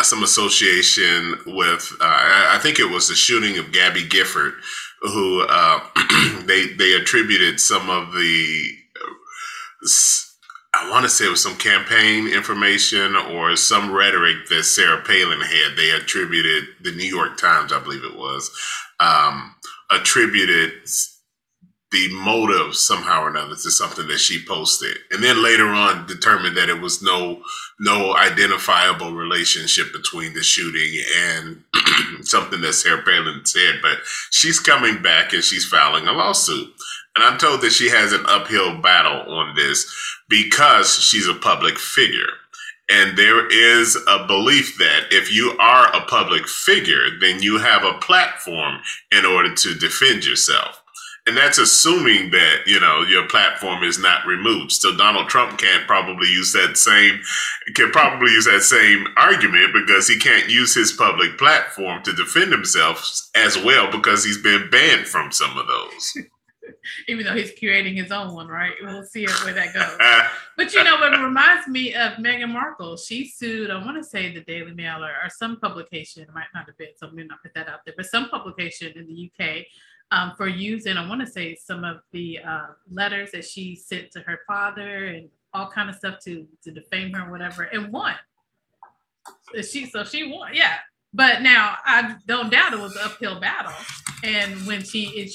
some association with, I think it was the shooting of Gabby Gifford, who they attributed some of the, I want to say it was some campaign information or some rhetoric that Sarah Palin had. They attributed, the New York Times, I believe it was, attributed the motive somehow or another to something that she posted, and then later on determined that it was no identifiable relationship between the shooting and something that Sarah Palin said. But she's coming back and she's filing a lawsuit. And I'm told that she has an uphill battle on this because she's a public figure. And there is a belief that if you are a public figure, then you have a platform in order to defend yourself. And that's assuming that, you know, your platform is not removed. So Donald Trump can probably use that same argument, because he can't use his public platform to defend himself as well, because he's been banned from some of those. Even though he's creating his own one, right? We'll see where that goes. But you know, it reminds me of Meghan Markle. She sued, I want to say the Daily Mail or some publication, it might not have been, so I'm going to put that out there, but some publication in the UK for using, I want to say, some of the letters that she sent to her father and all kind of stuff to defame her, or whatever, and won. So she won, yeah. But now I don't doubt it was an uphill battle. And when she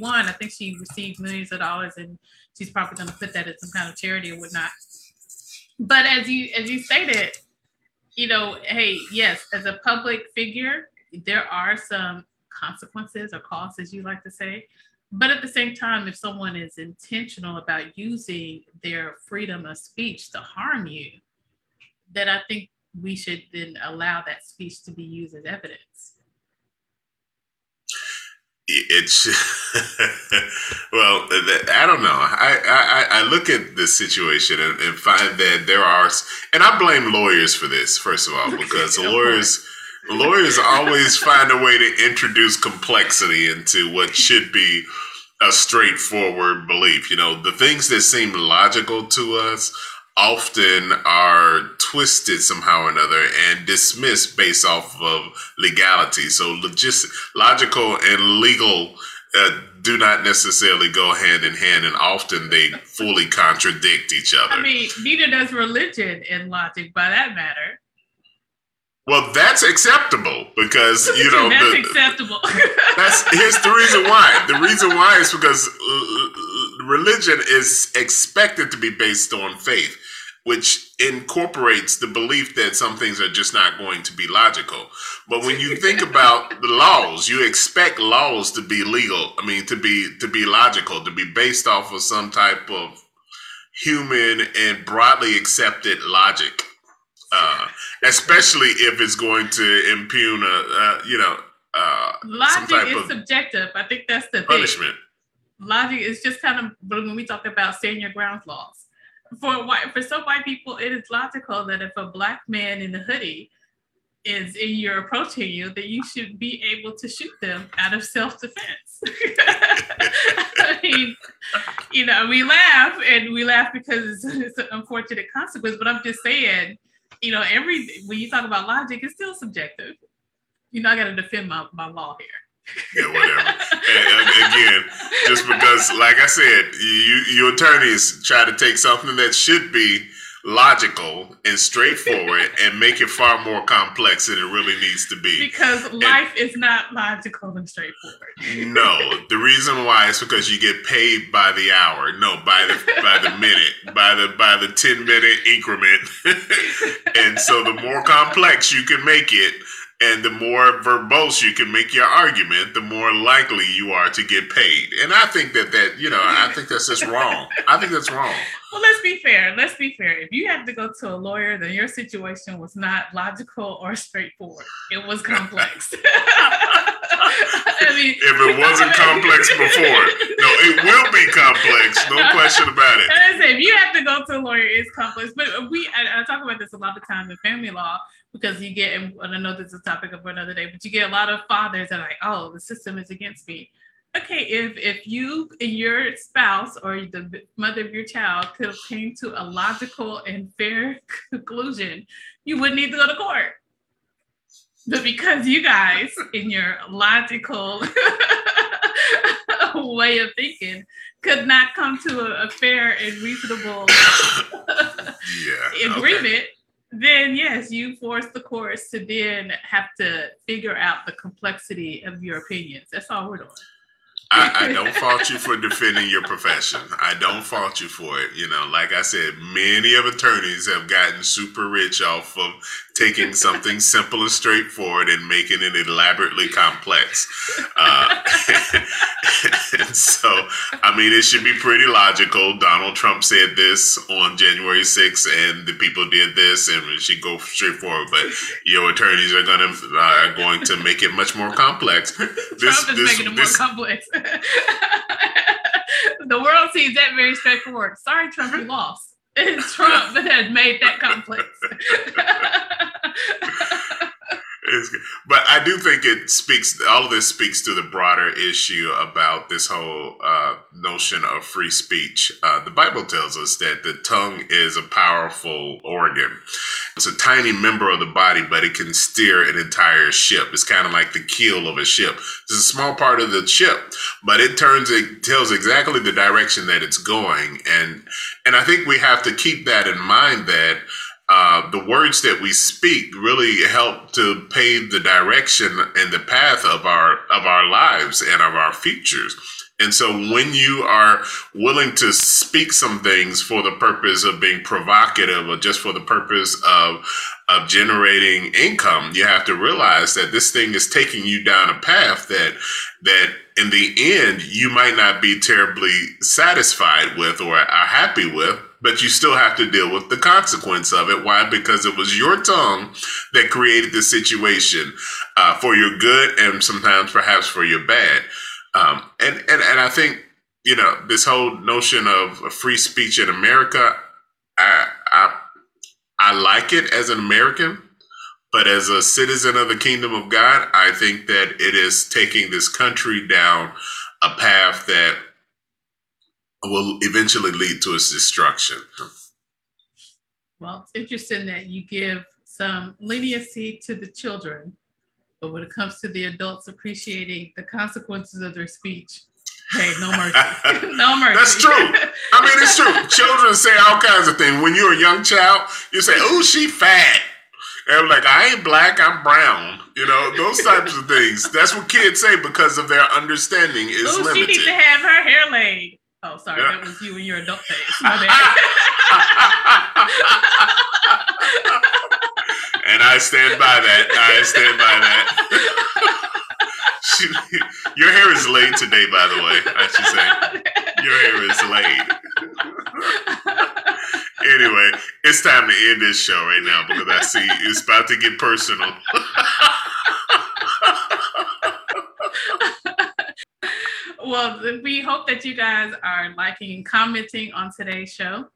won, I think she received millions of dollars, and she's probably going to put that at some kind of charity or whatnot. But as you stated, you know, hey, yes, as a public figure, there are some consequences or costs, as you like to say. But at the same time, if someone is intentional about using their freedom of speech to harm you, then I think we should then allow that speech to be used as evidence. It's well, I don't know. I look at this situation and find that there are, and I blame lawyers for this, first of all, because lawyers always find a way to introduce complexity into what should be a straightforward belief. You know, the things that seem logical to us often are twisted somehow or another and dismissed based off of legality. So logical and legal do not necessarily go hand in hand, and often they fully contradict each other. I mean, neither does religion and logic, by that matter. Well, that's acceptable because, you know, that's acceptable. Here's the reason why. The reason why is because religion is expected to be based on faith, which incorporates the belief that some things are just not going to be logical. But when you think about the laws, you expect laws to be legal. I mean, to be logical, to be based off of some type of human and broadly accepted logic, especially if it's going to impugn logic some type of subjective. I think that's the punishment. Thing. Logic is just kind of, when we talk about stand your ground laws, for some white people, it is logical that if a black man in a hoodie is in your approaching you, that you should be able to shoot them out of self-defense. I mean, you know, we laugh because it's an unfortunate consequence, but I'm just saying, you know, when you talk about logic, it's still subjective. You know, I got to defend my law here. Yeah, whatever. And again, just because, like I said, your attorneys try to take something that should be logical and straightforward and make it far more complex than it really needs to be. Because life is not logical and straightforward. No. The reason why is because you get paid by the hour. No, by the minute. By the 10-minute increment. And so the more complex you can make it, and the more verbose you can make your argument, the more likely you are to get paid. And I think that you know, I think that's just wrong. I think that's wrong. Well, let's be fair. If you have to go to a lawyer, then your situation was not logical or straightforward. It was complex. I mean, if it wasn't complex before, no, it will be complex. No question about it. If you have to go to a lawyer, it's complex. But I talk about this a lot of times in family law, because you get, and I know this is a topic for another day, but you get a lot of fathers that are like, oh, the system is against me. Okay, if you and your spouse or the mother of your child could have came to a logical and fair conclusion, you wouldn't need to go to court. But because you guys, in your logical way of thinking, could not come to a fair and reasonable agreement, okay, then yes, you force the courts to then have to figure out the complexity of your opinions. That's all we're doing. I don't fault you for defending your profession. I don't fault you for it. You know, like I said, many of attorneys have gotten super rich off of taking something simple and straightforward and making it elaborately complex. And so, I mean, it should be pretty logical. Donald Trump said this on January 6th, and the people did this, and it should go straight forward. But your attorneys are going to make it much more complex. Trump is making it more complex. The world sees that very straightforward. Sorry, Trump, you lost. Trump has made that complex. But I do think all of this speaks to the broader issue about this whole notion of free speech. The Bible tells us that the tongue is a powerful organ. It's a tiny member of the body, but it can steer an entire ship. It's kind of like the keel of a ship. It's a small part of the ship, but it tells exactly the direction that it's going. And I think we have to keep that in mind, that the words that we speak really help to pave the direction and the path of our lives and of our futures. And so when you are willing to speak some things for the purpose of being provocative or just for the purpose of generating income, you have to realize that this thing is taking you down a path that in the end you might not be terribly satisfied with or are happy with. But you still have to deal with the consequence of it. Why? Because it was your tongue that created the situation for your good and sometimes perhaps for your bad. And I think, you know, this whole notion of free speech in America, I like it as an American. But as a citizen of the kingdom of God, I think that it is taking this country down a path that will eventually lead to its destruction. Well, it's interesting that you give some leniency to the children, but when it comes to the adults appreciating the consequences of their speech, hey, no mercy. No mercy. That's true. I mean, it's true. Children say all kinds of things. When you're a young child, you say, oh, she fat. And I'm like, I ain't black, I'm brown. You know, those types of things. That's what kids say because of their understanding is limited. She needs to have her hair laid. Oh, sorry, yeah. That was you and your adult face. My bad. And I stand by that. Your hair is laid today, by the way, I should say. Your hair is laid. Anyway, it's time to end this show right now because I see it's about to get personal. Well, we hope that you guys are liking and commenting on today's show.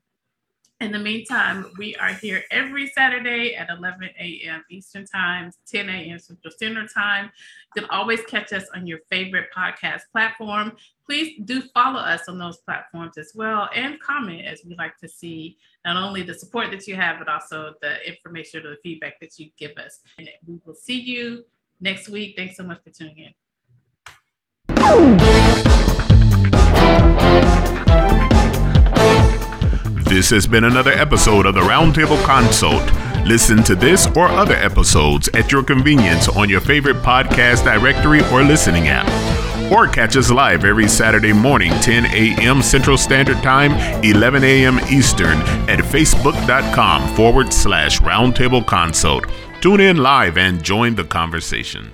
In the meantime, we are here every Saturday at 11 a.m. Eastern Time, 10 a.m. Central Standard Time. You can always catch us on your favorite podcast platform. Please do follow us on those platforms as well and comment, as we like to see not only the support that you have, but also the information or the feedback that you give us. And we will see you next week. Thanks so much for tuning in. This has been another episode of the Roundtable Consult. Listen to this or other episodes at your convenience on your favorite podcast directory or listening app. Or catch us live every Saturday morning, 10 a.m. Central Standard Time, 11 a.m. Eastern at facebook.com/Roundtable Consult. Tune in live and join the conversation.